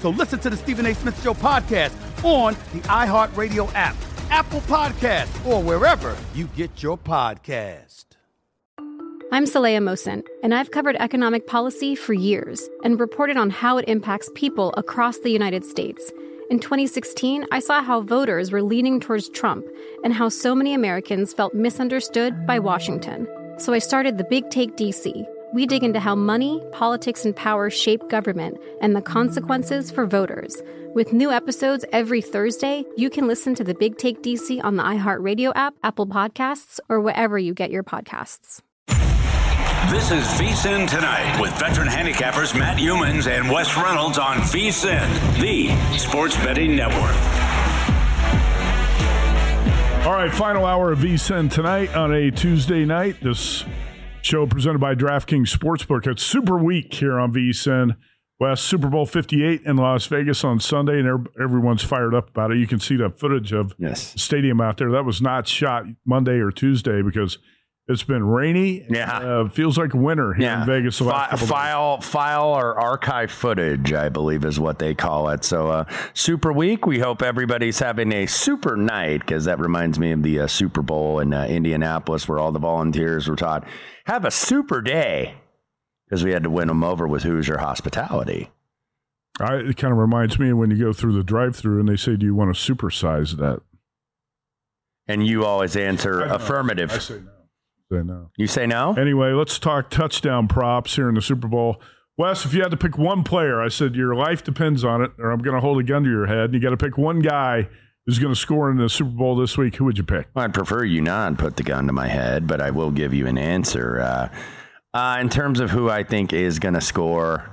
So listen to the Stephen A. Smith Show podcast on the iHeartRadio app, Apple Podcasts, or wherever you get your podcasts. I'm Saleha Mohsen, and I've covered economic policy for years and reported on how it impacts people across the United States. In 2016, I saw how voters were leaning towards Trump and how so many Americans felt misunderstood by Washington. So I started The Big Take DC. We dig into how money, politics, and power shape government and the consequences for voters. With new episodes every Thursday, you can listen to The Big Take DC on the iHeartRadio app, Apple Podcasts, or wherever you get your podcasts. This is VSiN Tonight with veteran handicappers Matt Youmans and Wes Reynolds on VSiN, the sports betting network. All right, final hour of VSiN Tonight on a Tuesday night. This show presented by DraftKings Sportsbook. It's Super Week here on VSiN. Wes, Super Bowl 58 in Las Vegas on Sunday, and everyone's fired up about it. You can see that footage of the stadium out there. That was not shot Monday or Tuesday because it's been rainy. Yeah. Feels like winter here in Vegas. File or archive footage, I believe is what they call it. So Super Week. We hope everybody's having a super night, because that reminds me of the Super Bowl in Indianapolis, where all the volunteers were taught, have a super day, because we had to win them over with Hoosier hospitality. It kind of reminds me when you go through the drive-thru and they say, do you want to supersize that? And you always answer affirmative. I say no. No. You say no? Anyway, let's talk touchdown props here in the Super Bowl. Wes, if you had to pick one player, I said your life depends on it, or I'm going to hold a gun to your head, and you got to pick one guy who's going to score in the Super Bowl this week. Who would you pick? Well, I'd prefer you not put the gun to my head, but I will give you an answer. In terms of who I think is going to score.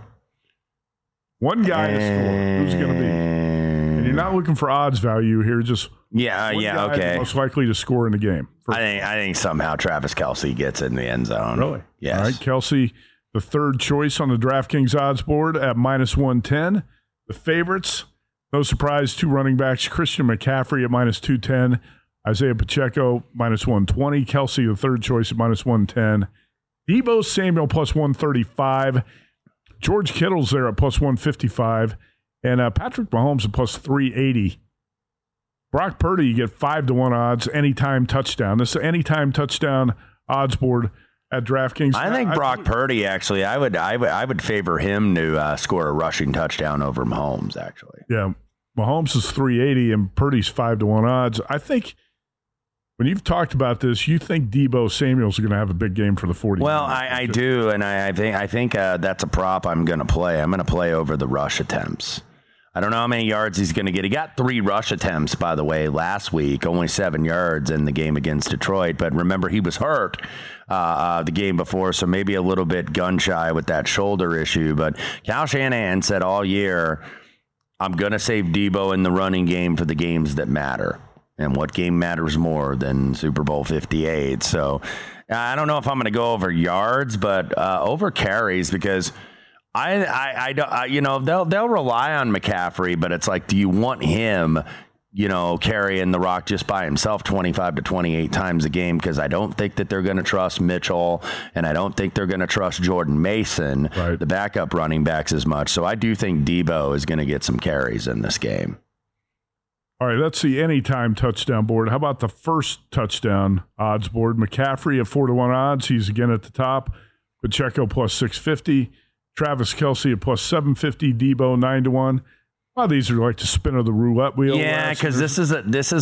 One guy to score. Who's going to be? And you're not looking for odds value here, just one guy okay. Most likely to score in the game. I think somehow Travis Kelce gets in the end zone. Really? Yes. All right, Kelce, the third choice on the DraftKings odds board at -110. The favorites, no surprise, two running backs, Christian McCaffrey at -210, Isaiah Pacheco -120, Kelce, the third choice at -110, Deebo Samuel +135, George Kittle's there at +155, and Patrick Mahomes at +380. Brock Purdy, you get 5-1 odds, anytime touchdown. This is an anytime touchdown odds board at DraftKings. I think Brock Purdy, actually, I would favor him to score a rushing touchdown over Mahomes, actually. Yeah, Mahomes is 380 and Purdy's 5-1 odds. I think when you've talked about this, you think Deebo Samuel's going to have a big game for the 49ers. Well, I do, and I think that's a prop I'm going to play. I'm going to play over the rush attempts. I don't know how many yards he's going to get. He got 3 rush attempts, by the way, last week, only 7 yards in the game against Detroit. But remember, he was hurt the game before, so maybe a little bit gun shy with that shoulder issue. But Kyle Shanahan said all year, I'm going to save Deebo in the running game for the games that matter. And what game matters more than Super Bowl 58? So I don't know if I'm going to go over yards, but over carries, because they'll rely on McCaffrey, but it's like, do you want him, carrying the rock just by himself 25 to 28 times a game? Because I don't think that they're going to trust Mitchell, and I don't think they're going to trust Jordan Mason, the backup running backs, as much. So I do think Deebo is going to get some carries in this game. All right, let's see anytime touchdown board. How about the first touchdown odds board? McCaffrey at 4-1 odds. He's again at the top. Pacheco +650. Travis Kelce at +750, Deebo 9-1. Well, these are like the spin of the roulette wheel. Yeah, because this is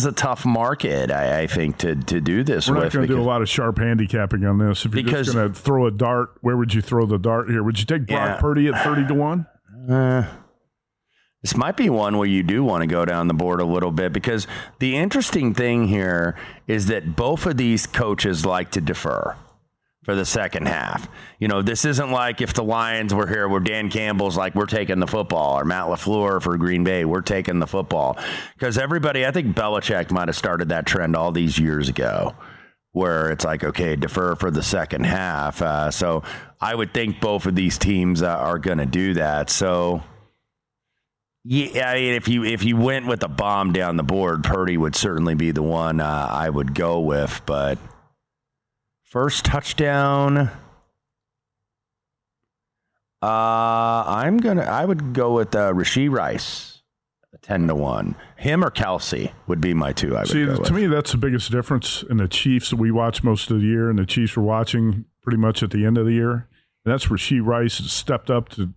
a tough market, I think, to do this. We're not going to do a lot of sharp handicapping on this. If you're just going to throw a dart, where would you throw the dart here? Would you take Brock Purdy at 30-1? This might be one where you do want to go down the board a little bit, because the interesting thing here is that both of these coaches like to defer for the second half. You know, this isn't like if the Lions were here where Dan Campbell's like, we're taking the football, or Matt LaFleur for Green Bay, we're taking the football. Because everybody, I think Belichick might have started that trend all these years ago, where it's like, okay, defer for the second half. So I would think both of these teams are going to do that. So... yeah, I mean, if you went with a bomb down the board, Purdy would certainly be the one I would go with. But first touchdown, I would go with Rasheed Rice, 10-1. Him or Kelce would be my two. To me, that's the biggest difference in the Chiefs that we watch most of the year, and the Chiefs were watching pretty much at the end of the year. And that's Rasheed Rice stepped up to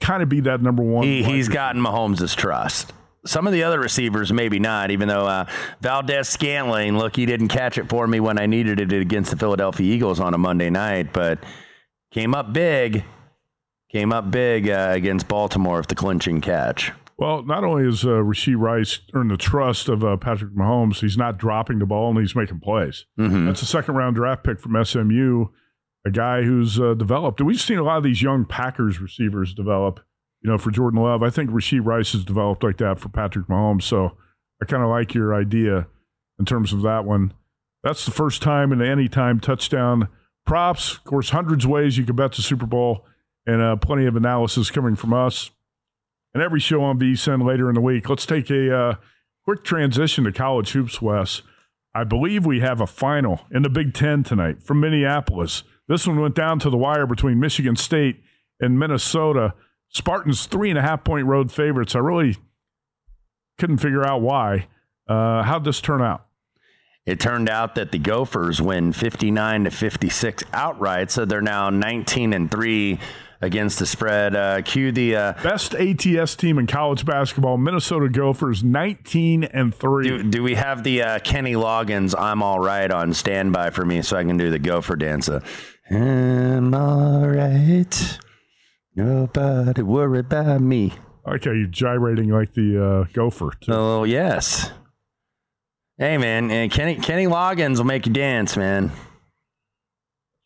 kind of be that number one. He's gotten Mahomes' trust. Some of the other receivers, maybe not, even though Valdez-Scantling, look, he didn't catch it for me when I needed it against the Philadelphia Eagles on a Monday night, but came up big against Baltimore with the clinching catch. Well, not only has Rasheed Rice earned the trust of Patrick Mahomes, he's not dropping the ball and he's making plays. Mm-hmm. That's a second-round draft pick from SMU. A guy who's developed. We've seen a lot of these young Packers receivers develop, you know, for Jordan Love. I think Rasheed Rice has developed like that for Patrick Mahomes. So I kind of like your idea in terms of that one. That's the first time and any time touchdown props. Of course, hundreds of ways you can bet the Super Bowl, and plenty of analysis coming from us and every show on VSiN later in the week. Let's take a quick transition to college hoops, Wes. I believe we have a final in the Big Ten tonight from Minneapolis. This one went down to the wire between Michigan State and Minnesota. Spartans 3.5-point road favorites. I really couldn't figure out why. How'd this turn out? It turned out that the Gophers win 59-56 outright, so they're now 19-3 against the spread. Cue the best ATS team in college basketball. Minnesota Gophers 19-3. Do we have the Kenny Loggins? I'm all right on standby for me, so I can do the Gopher dance. I'm all right. Nobody worry about me. I like how you're gyrating like the Gopher too. Oh yes. Hey man, and Kenny Loggins will make you dance, man.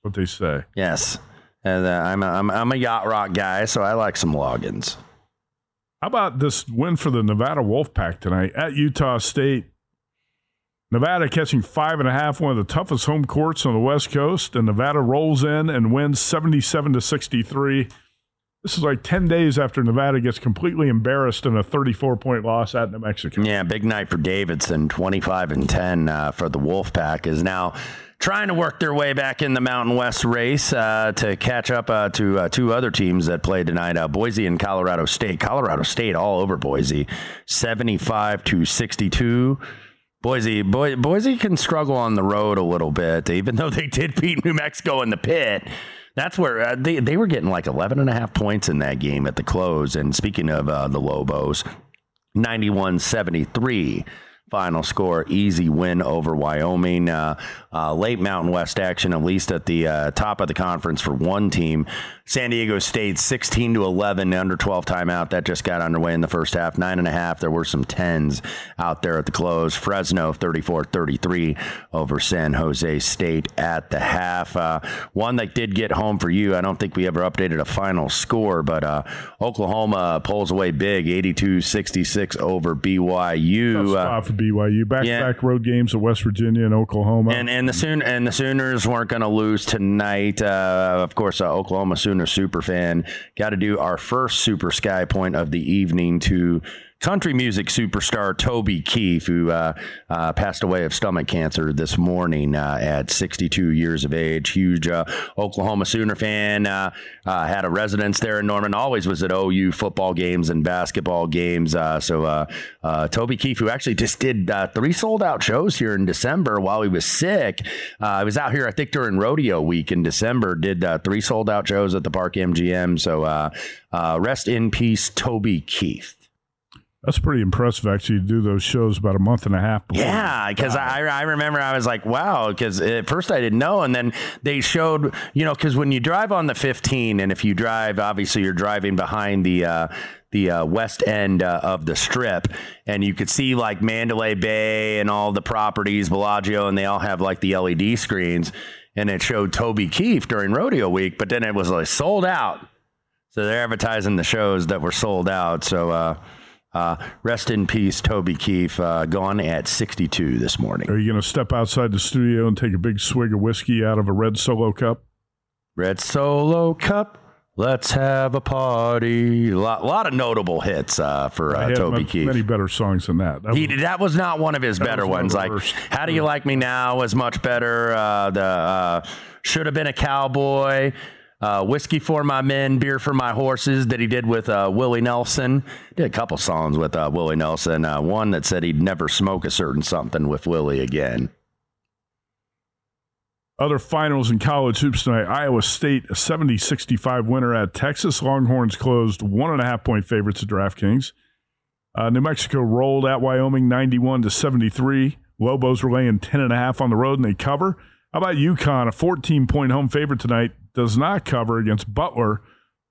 What they say. Yes. And I'm a yacht rock guy, so I like some Loggins. How about this win for the Nevada Wolfpack tonight at Utah State? Nevada catching 5.5, one of the toughest home courts on the West Coast, and Nevada rolls in and wins 77-63. This is like 10 days after Nevada gets completely embarrassed in a 34-point loss at New Mexico. Yeah, big night for Davidson, 25-10 for the Wolfpack, is now trying to work their way back in the Mountain West race to catch up to two other teams that played tonight, Boise and Colorado State. Colorado State all over Boise, 75-62. Boise can struggle on the road a little bit, even though they did beat New Mexico in the Pit. That's where they were getting like 11.5 points in that game at the close. And speaking of the Lobos, 91-73. Final score, easy win over Wyoming. Late Mountain West action, at least at the top of the conference for one team. San Diego State, 16-11, under 12 timeout. That just got underway in the first half. 9.5. There were some 10s out there at the close. Fresno, 34-33 over San Jose State at the half. One that did get home for you. I don't think we ever updated a final score, but Oklahoma pulls away big, 82-66 over BYU. BYU back-to-back road games at West Virginia and Oklahoma, and the Sooners weren't going to lose tonight. Of course, Oklahoma Sooners superfan, got to do our first Super Sky Point of the evening to country music superstar Toby Keith, who passed away of stomach cancer this morning at 62 years of age. Huge Oklahoma Sooner fan, had a residence there in Norman, always was at OU football games and basketball games. So Toby Keith, who actually just did 3 sold-out shows here in December while he was sick. He was out here, I think, during Rodeo Week in December, did 3 sold-out shows at the Park MGM. So rest in peace, Toby Keith. That's pretty impressive, actually, to do those shows about a month and a half before. Yeah, because I remember I was like, wow, because at first I didn't know. And then they showed, you know, because when you drive on the 15, and if you drive, obviously you're driving behind the west end of the strip, and you could see like Mandalay Bay and all the properties, Bellagio, and they all have like the LED screens. And it showed Toby Keith during Rodeo Week, but then it was like sold out. So they're advertising the shows that were sold out. So rest in peace, Toby Keith, gone at 62 this morning. Are you going to step outside the studio and take a big swig of whiskey out of a red Solo cup? Red Solo cup. Let's have a party. A lot of notable hits for Toby Keith. Many better songs than that. That was not one of his better ones. Like, How Do You Like Me Now was much better. Should Have Been a Cowboy. Whiskey for My Men, Beer for My Horses that he did with Willie Nelson. Did a couple songs with Willie Nelson. One that said he'd never smoke a certain something with Willie again. Other finals in college hoops tonight. Iowa State, a 70-65 winner at Texas. Longhorns closed 1.5-point favorites at DraftKings. New Mexico rolled at Wyoming 91-73. Lobos were laying 10.5 on the road, and they cover. How about UConn, a 14-point home favorite tonight, does not cover against Butler.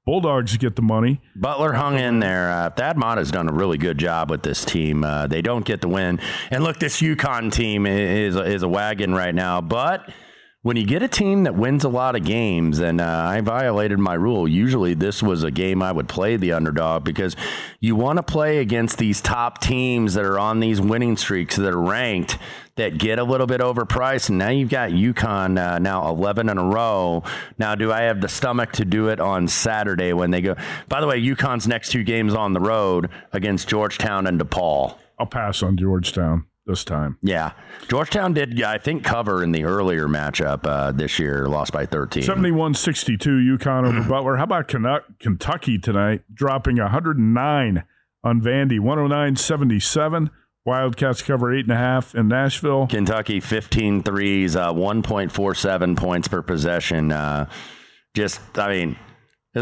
Bulldogs get the money. Butler hung in there. Thad Matta's done a really good job with this team. They don't get the win. And look, this UConn team is a wagon right now, but when you get a team that wins a lot of games, and I violated my rule, usually this was a game I would play the underdog because you want to play against these top teams that are on these winning streaks that are ranked that get a little bit overpriced. And now you've got UConn now 11 in a row. Now, do I have the stomach to do it on Saturday when they go? By the way, UConn's next two games on the road against Georgetown and DePaul. I'll pass on Georgetown this time. Yeah. Georgetown did, I think, cover in the earlier matchup this year, lost by 13. 71-62, UConn over Butler. How about Kentucky tonight, dropping 109 on Vandy, 109-77. Wildcats cover 8.5 in Nashville. Kentucky, 15 threes, 1.47 points per possession. This is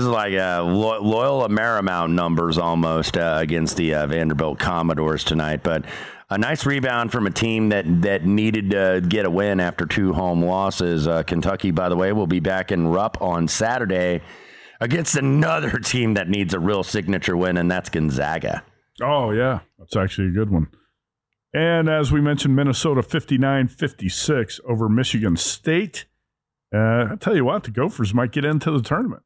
like Loyola Marymount numbers almost against the Vanderbilt Commodores tonight, but a nice rebound from a team that needed to get a win after two home losses. Kentucky, by the way, will be back in Rupp on Saturday against another team that needs a real signature win, and that's Gonzaga. Oh, yeah. That's actually a good one. And as we mentioned, Minnesota 59-56 over Michigan State. I tell you what, the Gophers might get into the tournament.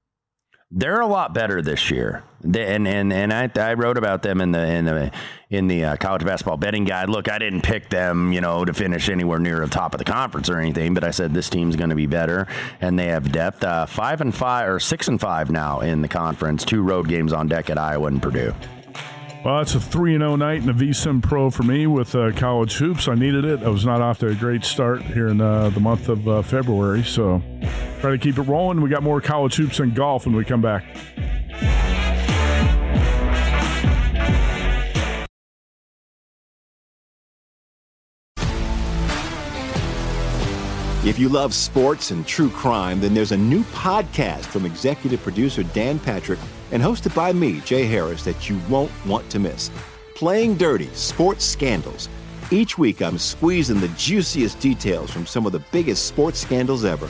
They're a lot better this year, and I wrote about them in the college basketball betting guide. Look, I didn't pick them, you know, to finish anywhere near the top of the conference or anything, but I said this team's going to be better, and they have depth. 5-5 or 6-5 now in the conference. 2 road games on deck at Iowa and Purdue. Well, it's a 3-0 night in the VSiN Pro for me with college hoops. I needed it. I was not off to a great start here in the month of February, so try to keep it rolling. We got more college hoops and golf when we come back. If you love sports and true crime, then there's a new podcast from executive producer Dan Patrick and hosted by me, Jay Harris, that you won't want to miss. Playing Dirty: Sports Scandals. Each week, I'm squeezing the juiciest details from some of the biggest sports scandals ever.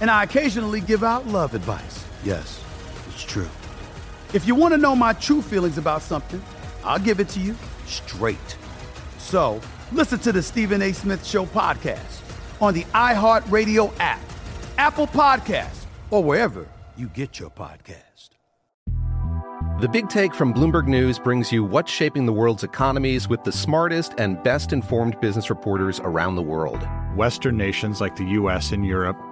And I occasionally give out love advice. Yes, it's true. If you want to know my true feelings about something, I'll give it to you straight. So listen to the Stephen A. Smith Show podcast on the iHeartRadio app, Apple Podcasts, or wherever you get your podcast. The Big Take from Bloomberg News brings you what's shaping the world's economies with the smartest and best-informed business reporters around the world. Western nations like the U.S. and Europe.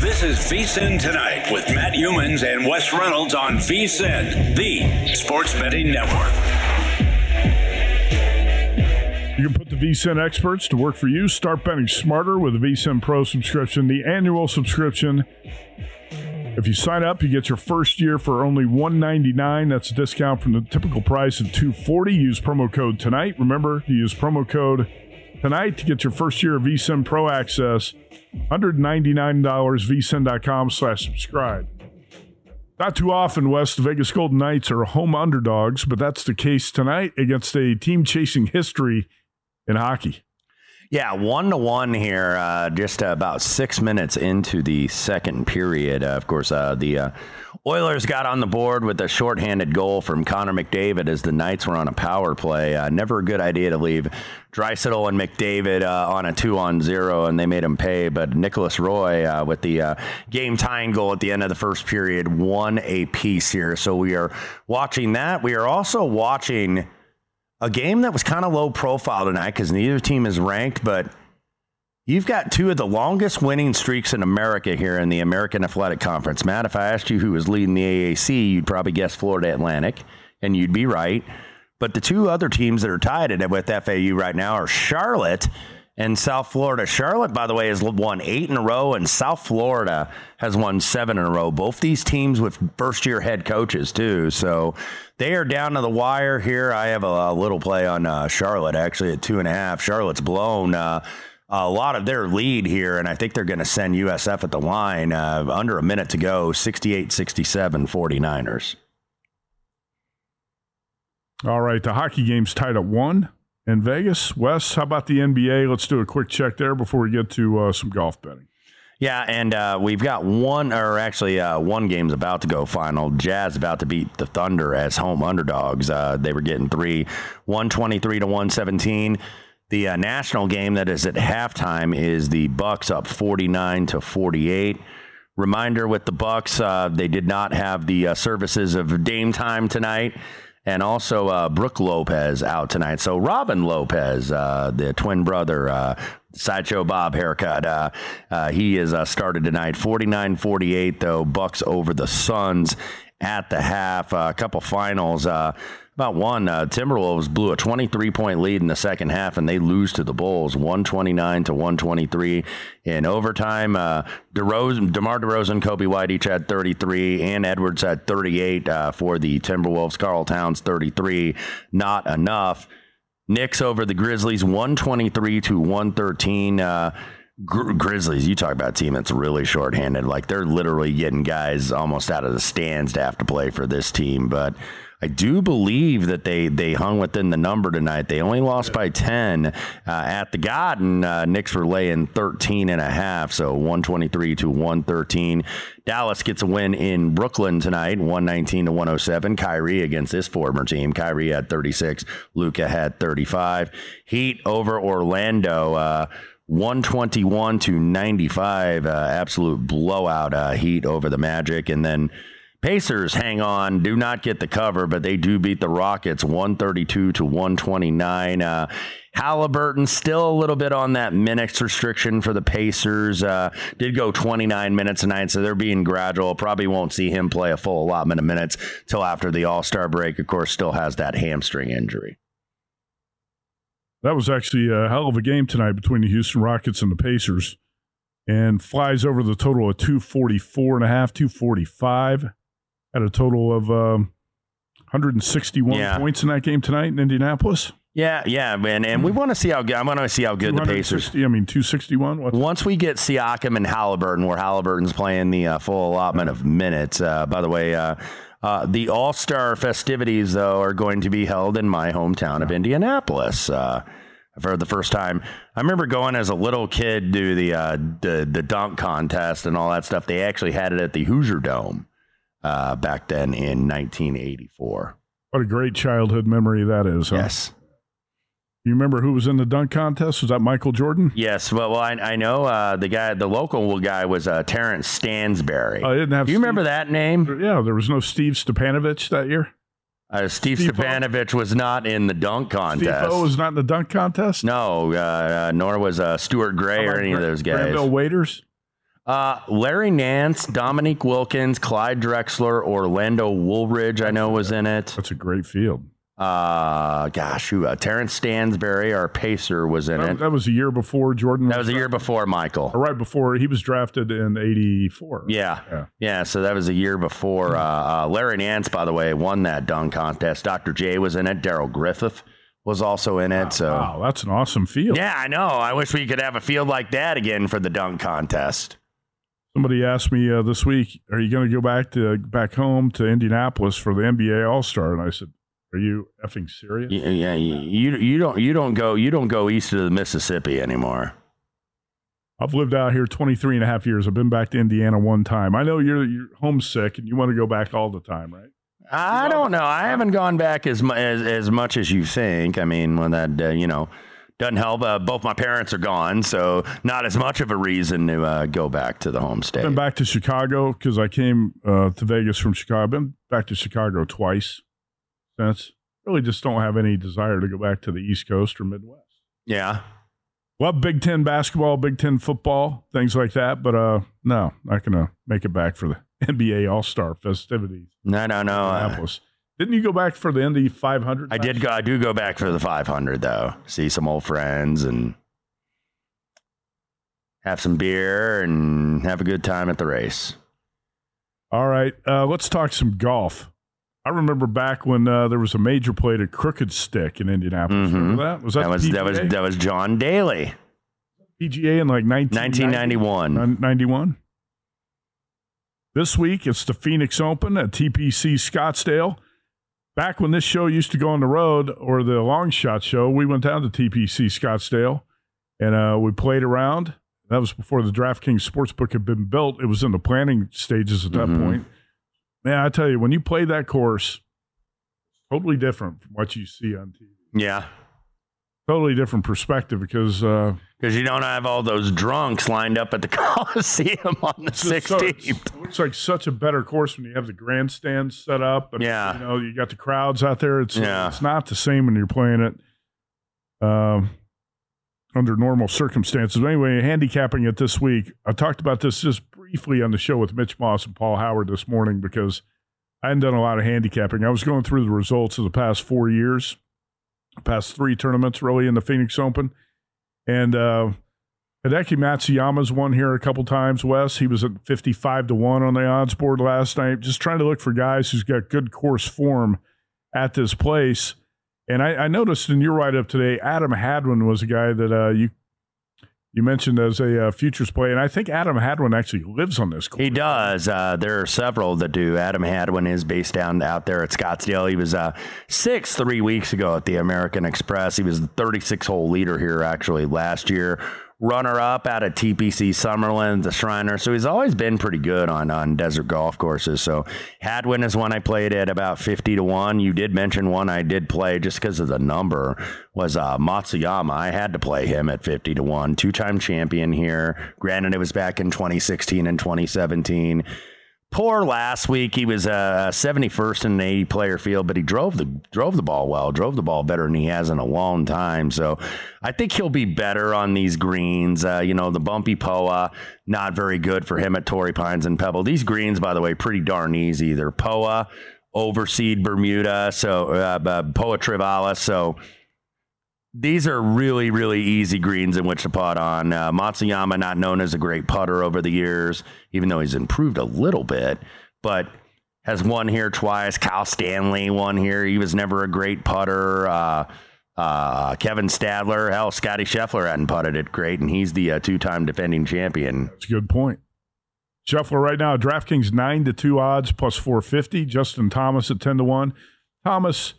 This is VSiN Tonight with Matt Youmans and Wes Reynolds on VSiN, the sports betting network. You can put the VSiN experts to work for you. Start betting smarter with a VSiN Pro subscription, the annual subscription. If you sign up, you get your first year for only $199. That's a discount from the typical price of $240. Use promo code TONIGHT. Remember to use promo code TONIGHT to get your first year of VSiN Pro access. $199, vsin.com/subscribe. Not too often, Wes, the Vegas Golden Knights are home underdogs, but that's the case tonight against a team chasing history in hockey. Yeah, 1-1 here, just about 6 minutes into the second period. Of course, the Oilers got on the board with a shorthanded goal from Connor McDavid as the Knights were on a power play. Never a good idea to leave Draisaitl and McDavid on a 2-on-0, and they made him pay. But Nicholas Roy with the game-tying goal at the end of the first period won a piece here. So we are watching that. We are also watching a game that was kind of low profile tonight because neither team is ranked, but you've got two of the longest winning streaks in America here in the American Athletic Conference. Matt, if I asked you who was leading the AAC, you'd probably guess Florida Atlantic, and you'd be right. But the two other teams that are tied with FAU right now are Charlotte and South Florida. Charlotte, by the way, has won 8 in a row, and South Florida has won 7 in a row. Both these teams with first-year head coaches, too. So they are down to the wire here. I have a little play on Charlotte, actually, at 2.5. Charlotte's blown a lot of their lead here, and I think they're going to send USF at the line under a minute to go, 68-67 49ers. All right, the hockey game's tied at 1. In Vegas. Wes, how about the NBA? Let's do a quick check there before we get to some golf betting. Yeah, and we've got one game's about to go final. Jazz about to beat the Thunder as home underdogs. They were getting 123 to 117. The national game that is at halftime is the Bucks up 49-48. Reminder with the Bucks, they did not have the services of Dame Time tonight. And also Brooke Lopez out tonight. So Robin Lopez, the twin brother, Sideshow Bob haircut, he is started tonight. 49-48, though, Bucks over the Suns at the half. A couple finals. About one, Timberwolves blew a 23-point lead in the second half, and they lose to the Bulls, 129-123. In overtime, DeMar DeRozan, Kobe White each had 33, and Edwards had 38 for the Timberwolves. Karl Towns, 33. Not enough. Knicks over the Grizzlies, 123-113. Grizzlies, you talk about a team that's really shorthanded. Like, they're literally getting guys almost out of the stands to have to play for this team, but I do believe that they hung within the number tonight. They only lost by 10 at the Garden. Knicks were laying 13.5, so 123-113. Dallas gets a win in Brooklyn tonight, 119-107. Kyrie against this former team. Kyrie had 36. Luka had 35. Heat over Orlando, 121-95. Absolute blowout. Heat over the Magic, and then Pacers hang on, do not get the cover, but they do beat the Rockets 132-129. Halliburton still a little bit on that minutes restriction for the Pacers. Did go 29 minutes tonight, so they're being gradual. Probably won't see him play a full allotment of minutes till after the All-Star break. Of course, still has that hamstring injury. That was actually a hell of a game tonight between the Houston Rockets and the Pacers, and flies over the total of 244.5, 245. At a total of 161 points in that game tonight in Indianapolis. Yeah, man. And we want to see how good. I want to see how good the Pacers. 261. Once we get Siakam and Halliburton, where Halliburton's playing the full allotment of minutes. By the way, the All-Star festivities though are going to be held in my hometown of Indianapolis. For the first time, I remember going as a little kid to the dunk contest and all that stuff. They actually had it at the Hoosier Dome. Back then in 1984. What a great childhood memory that is, huh? Yes. You remember who was in the dunk contest? Was that Michael Jordan? Yes. Well, I know the local guy was Terrence Stansberry. I didn't have. Do you remember that name? Yeah, there was no Steve Stepanovich that year. Steve Stepanovich was not in the dunk contest. Steve O was not in the dunk contest? No, nor was Stuart Gray or any of those guys. Granville Waiters? Larry Nance, Dominique Wilkins, Clyde Drexler, Orlando Woolridge, I know was in it. That's a great field. Terrence Stansberry, our Pacer, was in it. That was a year before Jordan. That was a year before Michael. Or right before he was drafted in 84. Yeah. So that was a year before. Larry Nance, by the way, won that dunk contest. Dr. J was in it. Daryl Griffith was also in it. Wow, that's an awesome field. Yeah, I know. I wish we could have a field like that again for the dunk contest. Somebody asked me this week, are you going to go back home to Indianapolis for the NBA All-Star? And I said, are you effing serious? Yeah, you don't go east of the Mississippi anymore. I've lived out here 23 and a half years. I've been back to Indiana one time. I know you're homesick and you want to go back all the time, right? I don't know. I haven't gone back as much as you think. I mean, when that, doesn't help. Both my parents are gone, so not as much of a reason to go back to the home state. I've been back to Chicago because I came to Vegas from Chicago. I've been back to Chicago twice since. Really just don't have any desire to go back to the East Coast or Midwest. Yeah. Love Big Ten basketball, Big Ten football, things like that, but no, not going to make it back for the NBA All-Star festivities. No. Didn't you go back for the Indy 500? I did go. I do go back for the 500, though. See some old friends and have some beer and have a good time at the race. All right. Let's talk some golf. I remember back when there was a major play to Crooked Stick in Indianapolis. Mm-hmm. Remember that? Was that John Daly. PGA in like 1991. 91. This week, it's the Phoenix Open at TPC Scottsdale. Back when this show used to go on the road, or the Long Shot show, we went down to TPC Scottsdale, and we played around. That was before the DraftKings Sportsbook had been built. It was in the planning stages at that point. Man, I tell you, when you play that course, totally different from what you see on TV. Yeah. Totally different perspective because you don't have all those drunks lined up at the Coliseum on the 16th. It looks like such a better course when you have the grandstand set up. And, you got the crowds out there. It's not the same when you're playing it under normal circumstances. But anyway, handicapping it this week. I talked about this just briefly on the show with Mitch Moss and Paul Howard this morning because I hadn't done a lot of handicapping. I was going through the results of the past 4 years. Past three tournaments, really, in the Phoenix Open. And Hideki Matsuyama's won here a couple times, Wes. He was at 55-1 on the odds board last night. Just trying to look for guys who's got good course form at this place. And I noticed in your write-up today, Adam Hadwin was a guy that you mentioned as a futures play, and I think Adam Hadwin actually lives on this course. He does. There are several that do. Adam Hadwin is based down out there at Scottsdale. He was sixth 3 weeks ago at the American Express. He was the 36-hole leader here actually last year. Runner-up out of TPC Summerlin, the Shriner. So he's always been pretty good on desert golf courses. So Hadwin is one I played at about 50-1. You did mention one I did play just because of the number was Matsuyama. I had to play him at 50-1. Two-time champion here. Granted, it was back in 2016 and 2017. Poor last week. He was 71st in an 80-player field, but he drove the ball well, drove the ball better than he has in a long time. So I think he'll be better on these greens. You know, the bumpy POA, not very good for him at Torrey Pines and Pebble. These greens, by the way, pretty darn easy. They're POA, Overseed Bermuda, so POA Trivalis. So these are really, really easy greens in which to putt on. Matsuyama, not known as a great putter over the years, even though he's improved a little bit, but has won here twice. Kyle Stanley won here. He was never a great putter. Kevin Stadler, hell, Scotty Scheffler hadn't putted it great, and he's the two-time defending champion. That's a good point. Scheffler right now, DraftKings 9-2 odds, plus 450. Justin Thomas at 10-1. Thomas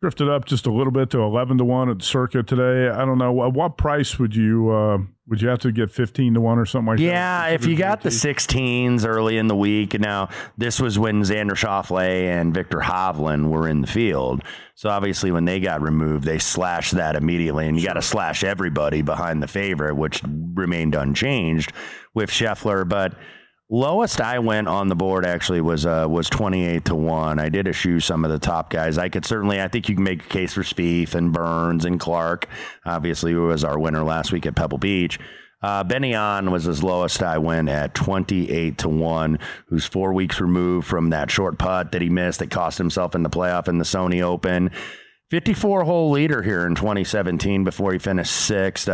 drifted up just a little bit to 11-1 at Circa today. I don't know. At what price would you have to get 15-1 or something like that? Yeah, if you got the 16s early in the week. Now, this was when Xander Schauffele and Victor Hovland were in the field. So obviously when they got removed, they slashed that immediately. And you got to slash everybody behind the favorite, which remained unchanged with Scheffler. But lowest I went on the board actually was 28-1. I did eschew some of the top guys. I think you can make a case for Spieth and Burns and Clark. Obviously, who was our winner last week at Pebble Beach. Benyon was his lowest I went at 28-1, who's 4 weeks removed from that short putt that he missed that cost himself in the playoff in the Sony Open. 54-hole leader here in 2017 before he finished sixth.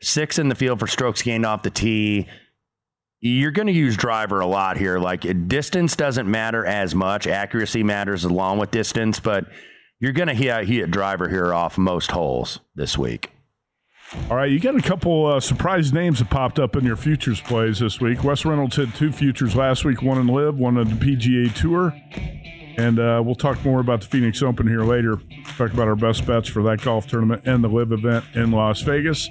Sixth in the field for strokes gained off the tee. You're going to use driver a lot here. Like, distance doesn't matter as much. Accuracy matters along with distance, but you're going to hit driver here off most holes this week. All right, you got a couple surprise names that popped up in your futures plays this week. Wes Reynolds hit two futures last week, one in Live, one on the PGA Tour. And we'll talk more about the Phoenix Open here later. Talk about our best bets for that golf tournament and the Live event in Las Vegas.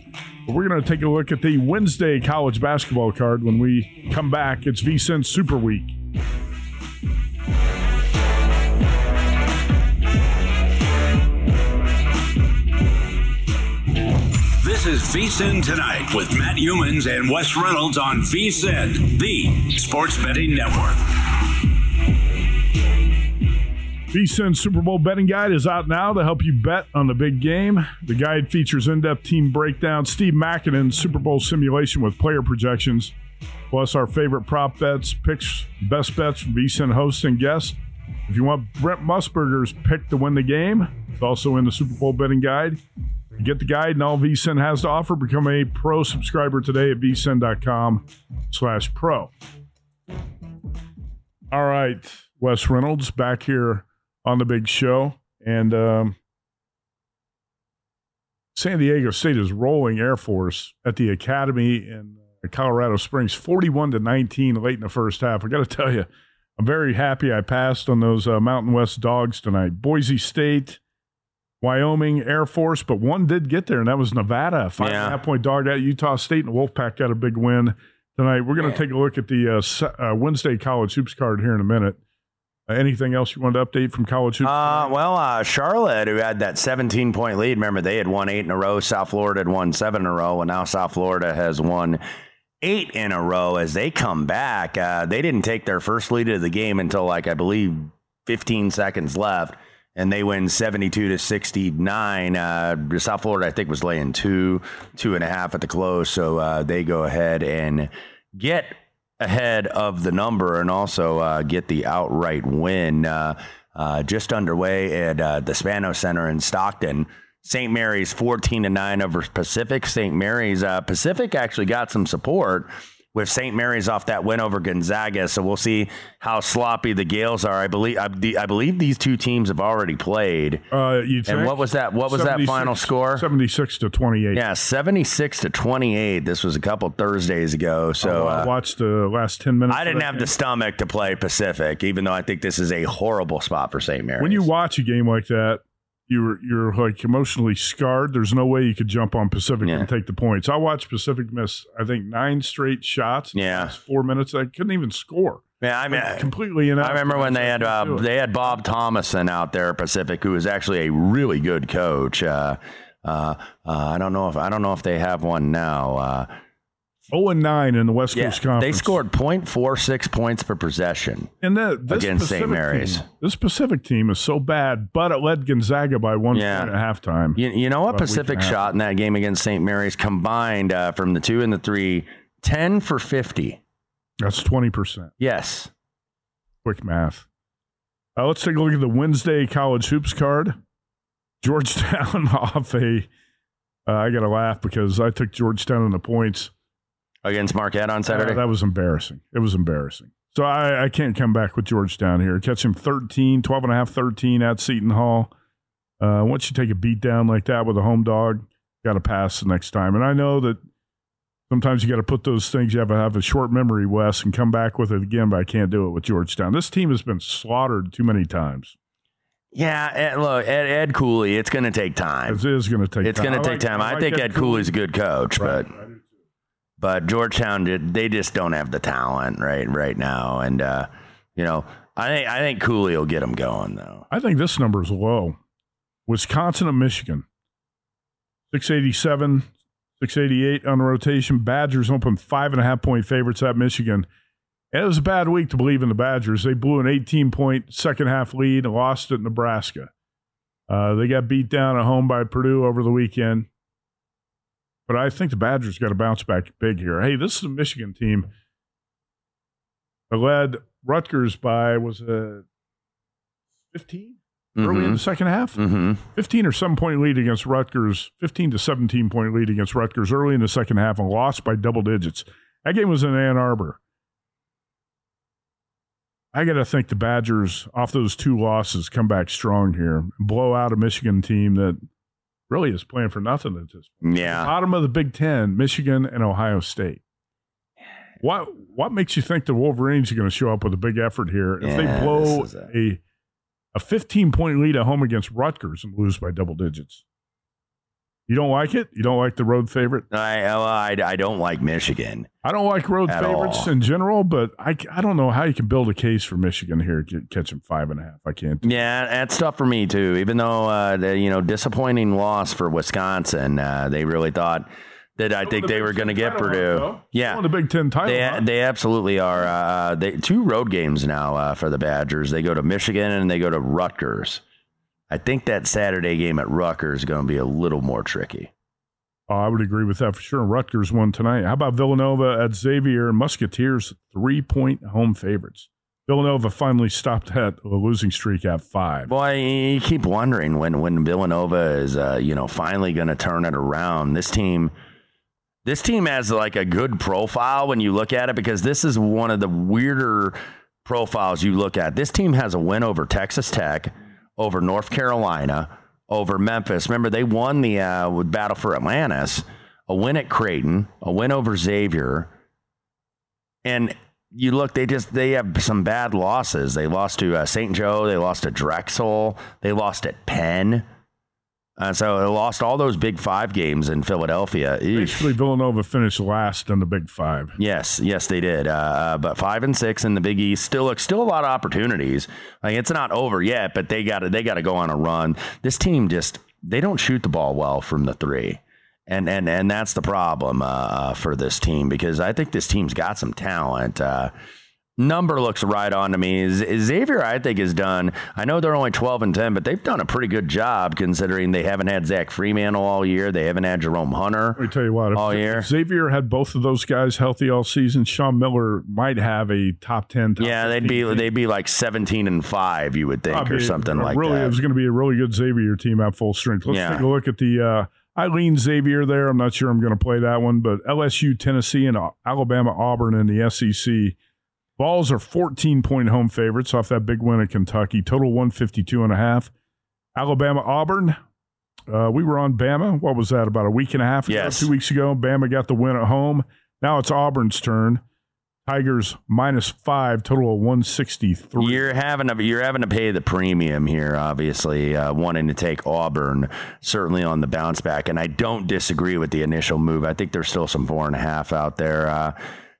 But we're going to take a look at the Wednesday college basketball card when we come back. It's VSiN Super Week. This is VSiN Tonight with Matt Youmans and Wes Reynolds on VSiN, the Sports Betting Network. VSiN Super Bowl Betting Guide is out now to help you bet on the big game. The guide features in-depth team breakdowns, Steve Mackinnon's Super Bowl simulation with player projections, plus our favorite prop bets, picks, best bets from VSiN hosts and guests. If you want Brent Musburger's pick to win the game, it's also in the Super Bowl Betting Guide. Get the guide and all VSiN has to offer. Become a pro subscriber today at vsin.com/pro. All right, Wes Reynolds back here on the big show, and San Diego State is rolling Air Force at the Academy in Colorado Springs, 41-19 late in the first half. I got to tell you, I'm very happy I passed on those Mountain West Dogs tonight. Boise State, Wyoming, Air Force, but one did get there, and that was Nevada. 5.5-point dog at Utah State, and the Wolfpack got a big win tonight. We're going to take a look at the Wednesday College Hoops card here in a minute. Anything else you want to update from college hoops? Charlotte, who had that 17-point lead, remember they had won 8 in a row. South Florida had won 7 in a row, and now South Florida has won 8 in a row as they come back. They didn't take their first lead of the game until, like, I believe 15 seconds left, and they win 72-69. South Florida, I think, was laying 2.5 at the close, so they go ahead and get ahead of the number and also get the outright win. Just underway at the Spano Center in Stockton. St. Mary's 14-9 over Pacific. St. Mary's Pacific actually got some support with St. Mary's off that win over Gonzaga. So we'll see how sloppy the Gales are. I believe these two teams have already played. And what was that? What was that final score? 76-28. Yeah, 76-28. This was a couple Thursdays ago. So I watched the last 10 minutes. I didn't have the stomach to play Pacific, even though I think this is a horrible spot for St. Mary's. When you watch a game like that, You're like emotionally scarred. There's no way you could jump on Pacific and take the points. I watched Pacific miss, I think, 9 straight shots in the last 4 minutes. I couldn't even score. Yeah, I mean, completely. I remember when they had Bob Thomason out there at Pacific, who was actually a really good coach. I don't know if they have one now. 0-9 in the West Coast Conference. They scored 0.46 points per possession and against St. Mary's. This Pacific team is so bad, but it led Gonzaga by 1 point at halftime. You know what Pacific shot in that game against St. Mary's combined from the 2 and the 3, 10 for 50. That's 20%. Yes. Quick math. Let's take a look at the Wednesday college hoops card. Georgetown off a I got to laugh because I took Georgetown in the points. Against Marquette on Saturday? That was embarrassing. It was embarrassing. So I can't come back with Georgetown here. Catch him 13, 12.5, 13 at Seton Hall. Once you take a beat down like that with a home dog, got to pass the next time. And I know that sometimes you got to put those things, you have a short memory, Wes, and come back with it again, but I can't do it with Georgetown. This team has been slaughtered too many times. Yeah, Ed Cooley, it's going to take time. It is going to take time. It's going to take time. I think Ed Cooley's a good coach, right, but... But Georgetown, they just don't have the talent right now, and I think Cooley will get them going though. I think this number is low. Wisconsin and Michigan, 687, 688 on the rotation. Badgers open 5.5 point favorites at Michigan. And it was a bad week to believe in the Badgers. They blew an 18-point second half lead and lost at Nebraska. They got beat down at home by Purdue over the weekend. But I think the Badgers got to bounce back big here. Hey, this is a Michigan team that led Rutgers by, 15 early in the second half? 15 or 7 point lead against Rutgers, 15 to 17 point lead against Rutgers early in the second half and lost by double digits. That game was in Ann Arbor. I got to think the Badgers, off those two losses, come back strong here and blow out a Michigan team that really is playing for nothing at this point. Yeah. Bottom of the Big Ten, Michigan and Ohio State. What makes you think the Wolverines are going to show up with a big effort here if they blow a 15-point lead at home against Rutgers and lose by double digits? You don't like it? You don't like the road favorite? I don't like Michigan. I don't like road favorites in general, but I don't know how you can build a case for Michigan here. Catch them 5.5. I can't. Yeah, that's tough for me too. Even though disappointing loss for Wisconsin, they really thought that I think they were going to get Purdue. Yeah, won the Big Ten title. They absolutely are. Two road games now for the Badgers. They go to Michigan and they go to Rutgers. I think that Saturday game at Rutgers is going to be a little more tricky. Oh, I would agree with that for sure. Rutgers won tonight. How about Villanova at Xavier and Musketeers, 3-point home favorites? Villanova finally stopped that losing streak at 5. Boy, you keep wondering when Villanova is finally going to turn it around. This team has like a good profile when you look at it because this is one of the weirder profiles you look at. This team has a win over Texas Tech, over North Carolina, over Memphis. Remember, they won the battle for Atlantis, a win at Creighton, a win over Xavier. And you look, they have some bad losses. They lost to St. Joe. They lost to Drexel. They lost at Penn. So they lost all those Big Five games in Philadelphia. Basically, Villanova finished last in the Big Five. Yes, they did. But 5 and 6 in the Big East still a lot of opportunities. Like it's not over yet, but they got to go on a run. This team they don't shoot the ball well from the three, and that's the problem for this team because I think this team's got some talent. Number looks right on to me. Xavier, I think, is done. I know they're only 12 and 10, but they've done a pretty good job considering they haven't had Zach Fremantle all year. They haven't had Jerome Hunter. Let me tell you what, all year. Xavier had both of those guys healthy all season. Sean Miller might have a top 10. They'd be like 17-5, you would think, something like that. It was going to be a really good Xavier team at full strength. Let's take a look at the. I lean Xavier there. I'm not sure I'm going to play that one, but LSU, Tennessee, and Alabama, Auburn, and the SEC. Vols are 14-point home favorites off that big win at Kentucky. Total 152.5. Alabama, Auburn. We were on Bama. What was that, about a week and a half ago? Yes. 2 weeks ago, Bama got the win at home. Now it's Auburn's turn. Tigers -5, total of 163. You're having to pay the premium here, obviously, wanting to take Auburn, certainly on the bounce back. And I don't disagree with the initial move. I think there's still some 4.5 out there.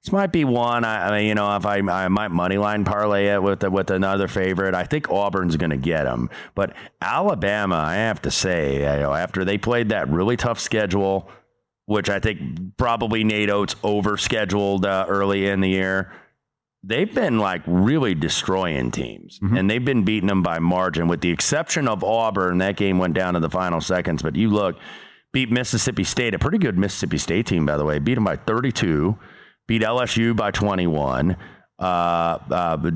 This might be one. I might moneyline parlay it with another favorite. I think Auburn's going to get them, but Alabama, I have to say, after they played that really tough schedule, which I think probably Nate Oates overscheduled early in the year. They've been like really destroying teams, and they've been beating them by margin, with the exception of Auburn. That game went down to the final seconds, but you look, beat Mississippi State, a pretty good Mississippi State team, by the way, beat them by 32, beat LSU by 21,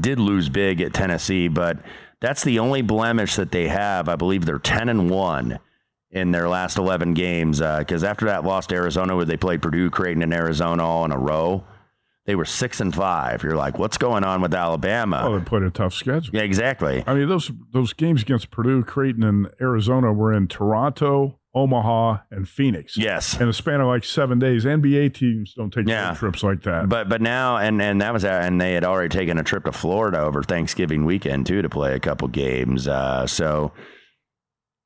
did lose big at Tennessee, but that's the only blemish that they have. I believe they're 10-1 in their last 11 games. Cause after that lost to Arizona, where they played Purdue, Creighton, and Arizona all in a row, they were 6-5. You're like, what's going on with Alabama? Well, they played a tough schedule. Yeah, exactly. I mean, those games against Purdue, Creighton, and Arizona were in Toronto, Omaha, and Phoenix. Yes. In a span of like 7 days. NBA teams don't take trips like that. But now, and that was, and they had already taken a trip to Florida over Thanksgiving weekend too to play a couple games. So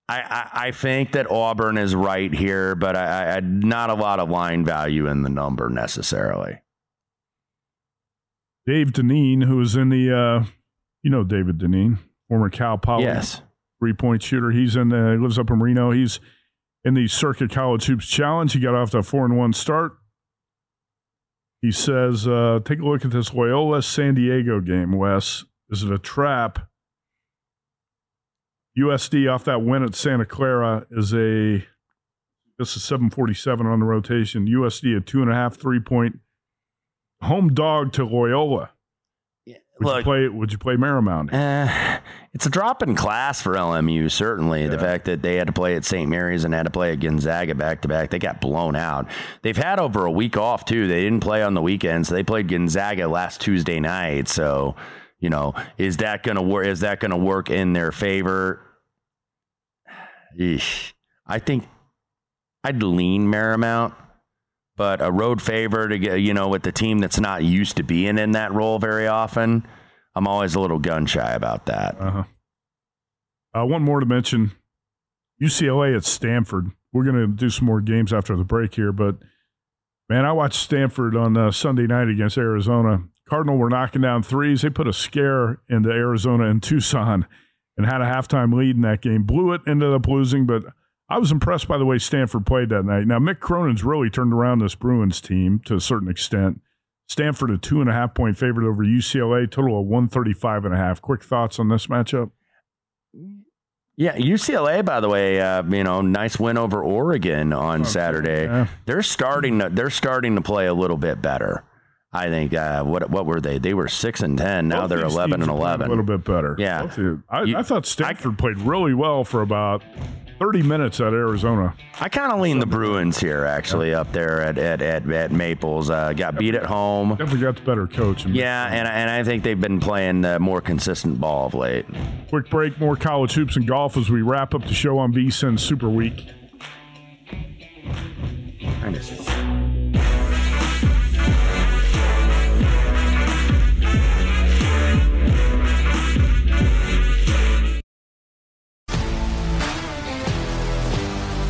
I think that Auburn is right here, but I not a lot of line value in the number necessarily. Dave Dineen, who is in the, you know, David Dineen, former Cal Poly, three-point shooter. He's in the, lives up in Reno. He's in the Circuit College Hoops Challenge. He got off to a 4-1 start. He says, take a look at this Loyola-San Diego game, Wes. Is it a trap? USD off that win at Santa Clara is a, this is 747 on the rotation. USD a 2.5 three-point home dog to Loyola. Would you play Marymount? It's a drop in class for LMU, certainly. Yeah. The fact that they had to play at St. Mary's and had to play at Gonzaga back-to-back, they got blown out. They've had over a week off, too. They didn't play on the weekend, so they played Gonzaga last Tuesday night. So, you know, is that going to work? Is that going to work in their favor? Eesh. I think I'd lean Marymount. But a road favor to get, you know, with the team that's not used to being in that role very often, I'm always a little gun shy about that. One more to mention, UCLA at Stanford. We're going to do some more games after the break here, but man, I watched Stanford on Sunday night against Arizona. Cardinal were knocking down threes. They put a scare into Arizona and Tucson and had a halftime lead in that game. Blew it, ended up losing, but I was impressed by the way Stanford played that night. Now, Mick Cronin's really turned around this Bruins team to a certain extent. Stanford, a 2.5-point favorite over UCLA, total of 135.5. Quick thoughts on this matchup? Yeah, UCLA, by the way, you know, nice win over Oregon on Saturday. Yeah. They're starting to play a little bit better. I think what were they? They were 6-10. Now they're 11-11. A little bit better. Yeah, I thought Stanford played really well for about 30 minutes at Arizona. I kind of lean the Bruins here, actually, up there at Maples. Got beat at home. Definitely got the better coach. And I think they've been playing the more consistent ball of late. Quick break, more college hoops and golf as we wrap up the show on VSiN Super Week. I miss it.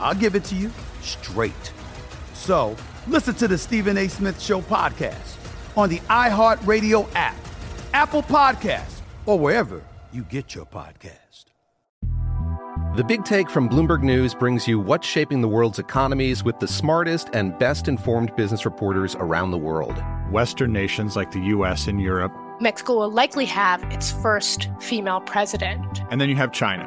I'll give it to you straight. So listen to the Stephen A. Smith Show podcast on the iHeartRadio app, Apple Podcasts, or wherever you get your podcast. The Big Take from Bloomberg News brings you what's shaping the world's economies with the smartest and best-informed business reporters around the world. Western nations like the U.S. and Europe. Mexico will likely have its first female president. And then you have China.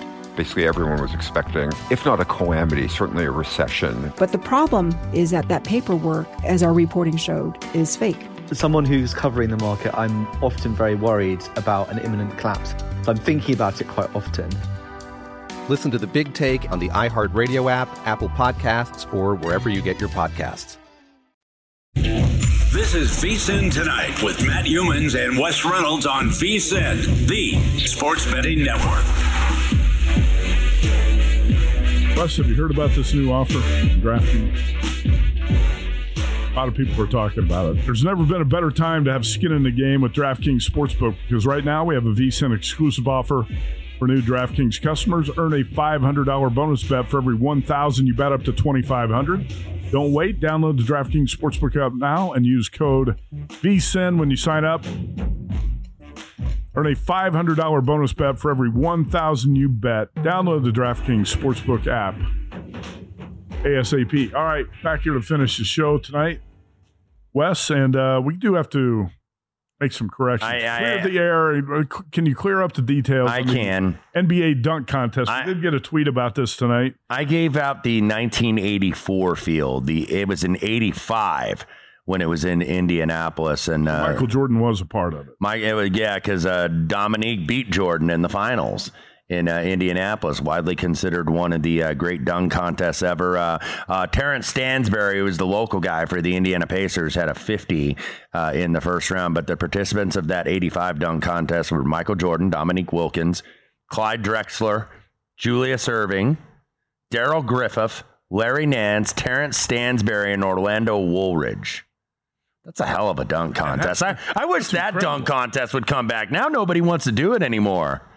Basically everyone was expecting, if not a calamity, certainly a recession. But the problem is that paperwork, as our reporting showed, is fake. As someone who's covering the market, I'm often very worried about an imminent collapse. I'm thinking about it quite often. Listen to The Big Take on the iHeartRadio app, Apple Podcasts, or wherever you get your podcasts. This is VSiN Tonight with Matt Youmans and Wes Reynolds on VSiN, the sports betting network. Wes, have you heard about this new offer from DraftKings? A lot of people are talking about it. There's never been a better time to have skin in the game with DraftKings Sportsbook, because right now we have a VSiN exclusive offer for new DraftKings customers. Earn a $500 bonus bet for every $1,000 you bet, up to $2,500. Don't wait. Download the DraftKings Sportsbook app now and use code VSIN when you sign up. Earn a $500 bonus bet for every $1,000 you bet. Download the DraftKings Sportsbook app ASAP. All right, back here to finish the show tonight, Wes, and we do have to make some corrections. Clear the air. Can you clear up the details? I can. NBA dunk contest. We did get a tweet about this tonight. I gave out the 1984 field. It was in 85 when it was in Indianapolis, and Michael Jordan was a part of it. Because Dominique beat Jordan in the finals in Indianapolis, widely considered one of the great dunk contests ever. Terrence Stansbury, who was the local guy for the Indiana Pacers, had a 50 in the first round. But the participants of that 85 dunk contest were Michael Jordan, Dominique Wilkins, Clyde Drexler, Julius Erving, Daryl Griffith, Larry Nance, Terrence Stansbury, and Orlando Woolridge. That's a hell of a dunk contest. I wish that dunk contest would come back. Now nobody wants to do it anymore.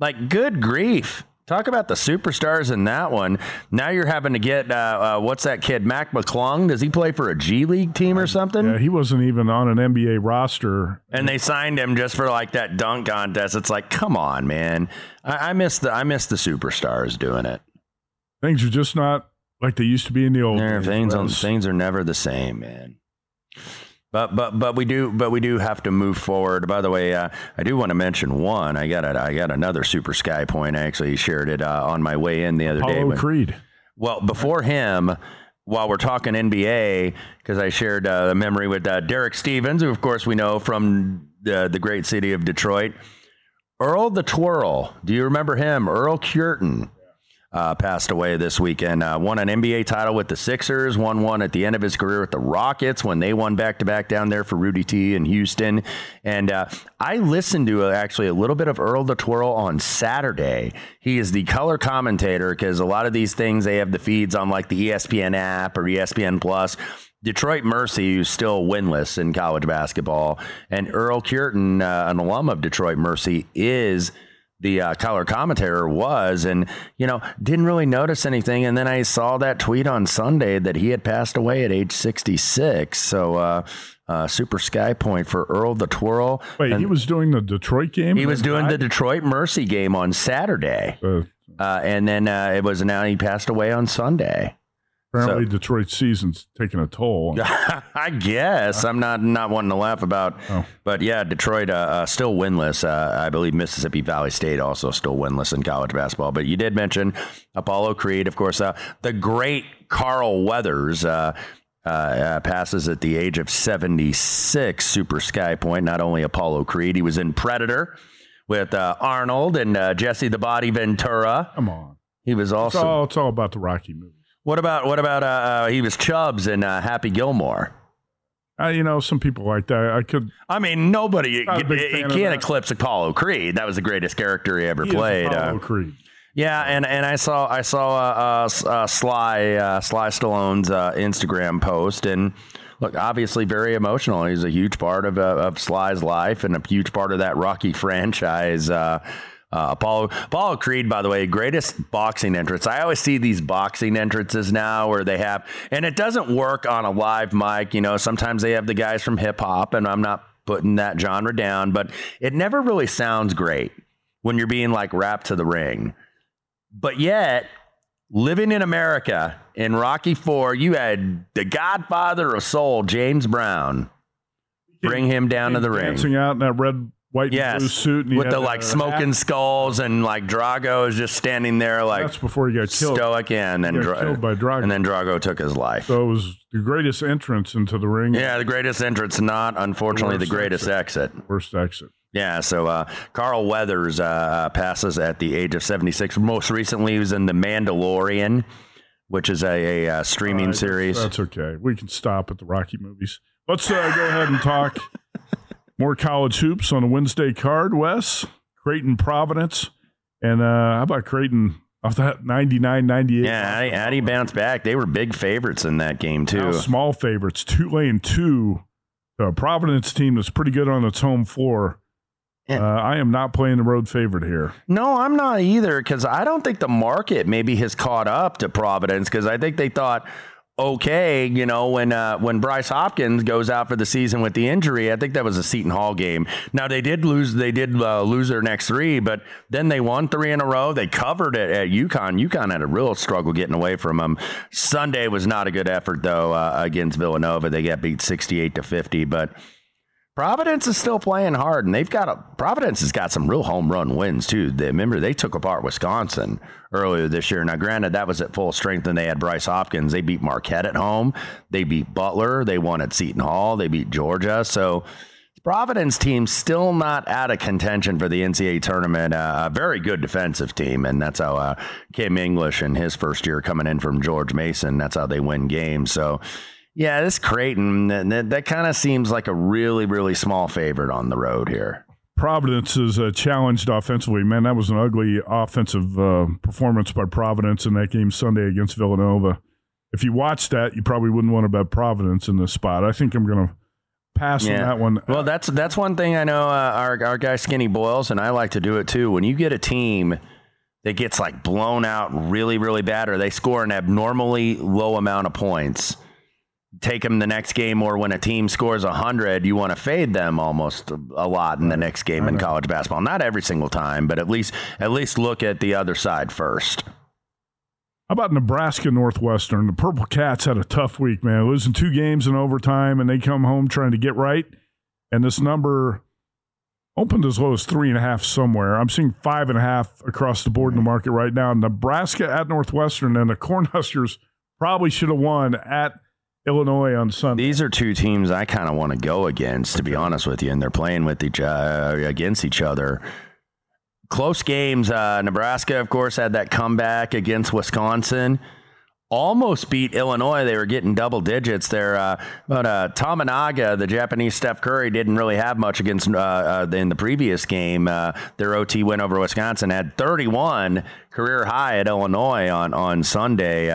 Like, good grief. Talk about the superstars in that one. Now you're having to get, what's that kid, Mac McClung? Does he play for a G League team or something? Yeah, he wasn't even on an NBA roster. And they signed him just for, like, that dunk contest. It's like, come on, man. I miss the superstars doing it. Things are just not like they used to be in the old days. Things are never the same, man. But we do have to move forward. By the way, I do want to mention one. I got another Super Sky point. I actually shared it on my way in the other day. Apollo Creed. Well, before him, while we're talking NBA, because I shared a memory with Derek Stevens, who of course we know from the great city of Detroit. Earl the Twirl. Do you remember him? Earl Cureton. Passed away this weekend. Won an NBA title with the Sixers, won one at the end of his career with the Rockets when they won back-to-back down there for Rudy T in Houston. And I listened to a little bit of Earl the Twirl on Saturday. He is the color commentator, because a lot of these things, they have the feeds on like the ESPN app or ESPN Plus. Detroit Mercy, who's still winless in college basketball, and Earl Cureton, an alum of Detroit Mercy, is the color commentator was, and, didn't really notice anything. And then I saw that tweet on Sunday that he had passed away at age 66. So Super Sky Point for Earl the Twirl. Wait, he was doing the Detroit game? He was doing the Detroit Mercy game on Saturday. And then it was now he passed away on Sunday. Apparently, Detroit's season's taking a toll. I guess. I'm not wanting to laugh about. Oh. But, yeah, Detroit still winless. I believe Mississippi Valley State also still winless in college basketball. But you did mention Apollo Creed. Of course, the great Carl Weathers passes at the age of 76, Super Sky Point. Not only Apollo Creed. He was in Predator with Arnold and Jesse the Body Ventura. Come on. He was also. It's all about the Rocky movie. What about he was Chubbs in Happy Gilmore? Some people like that. Nobody can't eclipse Apollo Creed. That was the greatest character he ever played. Apollo Creed. Yeah, and I saw Sly Stallone's Instagram post, and look, obviously very emotional. He's a huge part of Sly's life and a huge part of that Rocky franchise. Apollo Creed, by the way, greatest boxing entrance. I always see these boxing entrances now where they have, and it doesn't work on a live mic. You know, sometimes they have the guys from hip hop, and I'm not putting that genre down, but it never really sounds great when you're being like wrapped to the ring. But yet, living in America, in Rocky IV, you had the godfather of soul, James Brown, bring him down to the ring. Dancing out in that red, white, and blue suit. And with the like smoking skulls, and like Drago is just standing there like, that's before he got killed. Stoic, and then killed by Drago. And then Drago took his life. So it was the greatest entrance into the ring. Yeah, the greatest entrance, not unfortunately the greatest exit. Worst exit. Yeah, so Carl Weathers passes at the age of 76. Most recently, he was in The Mandalorian, which is a streaming series. That's okay. We can stop at the Rocky movies. Let's go ahead and talk more college hoops on a Wednesday card, Wes. Creighton, Providence. And how about Creighton off that 99-98? Yeah, how do you bounce back? They were big favorites in that game, too. Now, small favorites. Tulane 2. The Providence team was pretty good on its home floor. I am not playing the road favorite here. No, I'm not either, because I don't think the market maybe has caught up to Providence, because I think they thought, okay, you know, when Bryce Hopkins goes out for the season with the injury, I think that was a Seton Hall game. Now, they did lose their next three, but then they won three in a row. They covered it at UConn. UConn had a real struggle getting away from them. Sunday was not a good effort, though, against Villanova. They got beat 68-50, but Providence is still playing hard, and Providence has got some real home run wins too. Remember, they took apart Wisconsin earlier this year. Now, granted, that was at full strength, and they had Bryce Hopkins. They beat Marquette at home. They beat Butler. They won at Seton Hall. They beat Georgia. So, Providence team still not out of contention for the NCAA tournament. A very good defensive team, and that's how Kim English in his first year coming in from George Mason. That's how they win games. So. Yeah, this Creighton, that kind of seems like a really, really small favorite on the road here. Providence is challenged offensively. Man, that was an ugly offensive performance by Providence in that game Sunday against Villanova. If you watched that, you probably wouldn't want to bet Providence in this spot. I think I'm going to pass on that one. Well, that's one thing I know our guy Skinny Boils, and I like to do it too. When you get a team that gets like blown out really, really bad, or they score an abnormally low amount of points, take them the next game, or when a team scores 100, you want to fade them almost a lot in the next game in college basketball. Not every single time, but at least look at the other side first. How about Nebraska Northwestern? The Purple Cats had a tough week, man. Losing two games in overtime, and they come home trying to get right. And this number opened as low as 3.5 somewhere. I'm seeing 5.5 across the board in the market right now. Nebraska at Northwestern, and the Cornhuskers probably should have won at Illinois on Sunday. These are two teams I kind of want to go against, to be honest with you, and they're playing with against each other. Close games. Nebraska, of course, had that comeback against Wisconsin. Almost beat Illinois. They were getting double digits there. But Tominaga, the Japanese Steph Curry, didn't really have much against in the previous game. Their OT win over Wisconsin had 31, career high at Illinois on Sunday.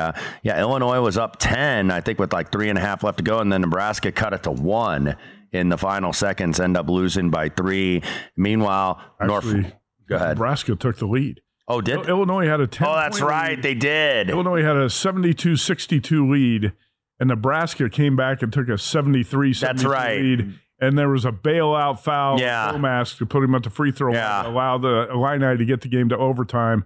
Illinois was up 10, I think, with like 3.5 left to go, and then Nebraska cut it to 1 in the final seconds, end up losing by 3. Meanwhile, go ahead. Nebraska took the lead. Oh, did Illinois had a 10? Oh, that's right. Lead. They did. Illinois had a 72-62 lead, and Nebraska came back and took a 73-72 lead. And there was a bailout foul, Mask, to put him at the free throw line, allow the Illini to get the game to overtime.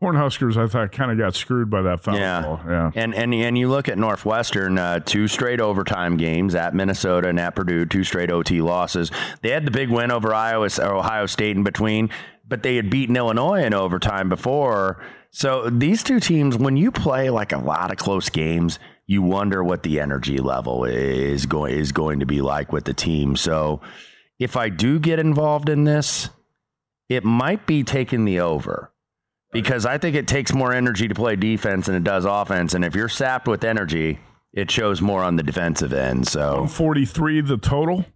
Cornhuskers, I thought, kind of got screwed by that foul ball. Yeah. And you look at Northwestern, two straight overtime games at Minnesota and at Purdue, two straight OT losses. They had the big win over Ohio State in between, but they had beaten Illinois in overtime before. So these two teams, when you play like a lot of close games, you wonder what the energy level is going to be like with the team. So if I do get involved in this, it might be taking the over. Because I think it takes more energy to play defense than it does offense. And if you're sapped with energy, it shows more on the defensive end. So 143 the total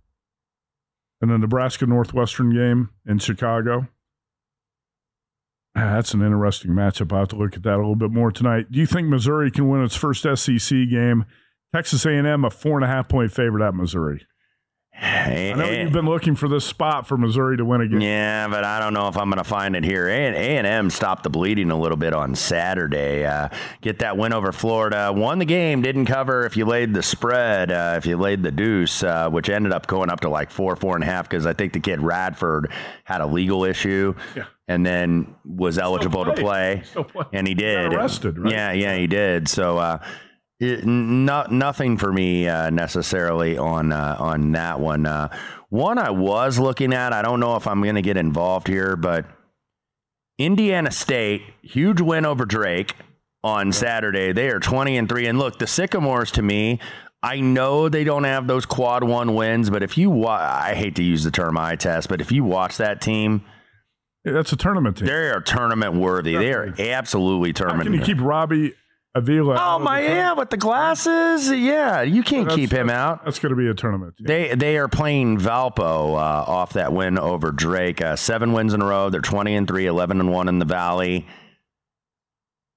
in the Nebraska-Northwestern game in Chicago. That's an interesting matchup. I'll have to look at that a little bit more tonight. Do you think Missouri can win its first SEC game? Texas A&M, a 4.5-point favorite at Missouri. I know you've been looking for this spot for Missouri to win a game. Yeah, but I don't know if I'm going to find it here. A&M stopped the bleeding a little bit on Saturday. Get that win over Florida. Won the game, didn't cover if you laid the spread, if you laid the deuce, which ended up going up to like 4.5 because I think the kid Radford had a legal issue. Yeah. And then was eligible to play. And he did. Got arrested, right? Yeah, he did. So, nothing for me necessarily on that one. One I was looking at, I don't know if I'm going to get involved here, but Indiana State, huge win over Drake on Saturday. They are 20-3. And look, the Sycamores to me, I know they don't have those quad one wins, but if you I hate to use the term eye test, but if you watch that team, that's a tournament team. They are tournament worthy. They are absolutely tournament. How can you keep Robbie Avila? Oh my, yeah, with the glasses. Yeah, you can't keep him out. That's going to be a tournament. Yeah. They are playing Valpo off that win over Drake. 7 wins in a row. They're 20-3, 11-1 in the Valley.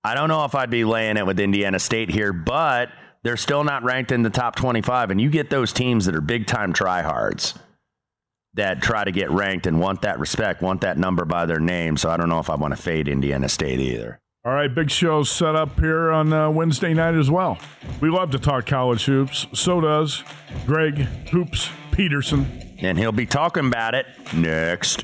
I don't know if I'd be laying it with Indiana State here, but they're still not ranked in the top 25. And you get those teams that are big time tryhards that try to get ranked and want that respect, want that number by their name. So I don't know if I want to fade Indiana State either. All right, big show set up here on Wednesday night as well. We love to talk college hoops. So does Greg Hoops Peterson. And he'll be talking about it next.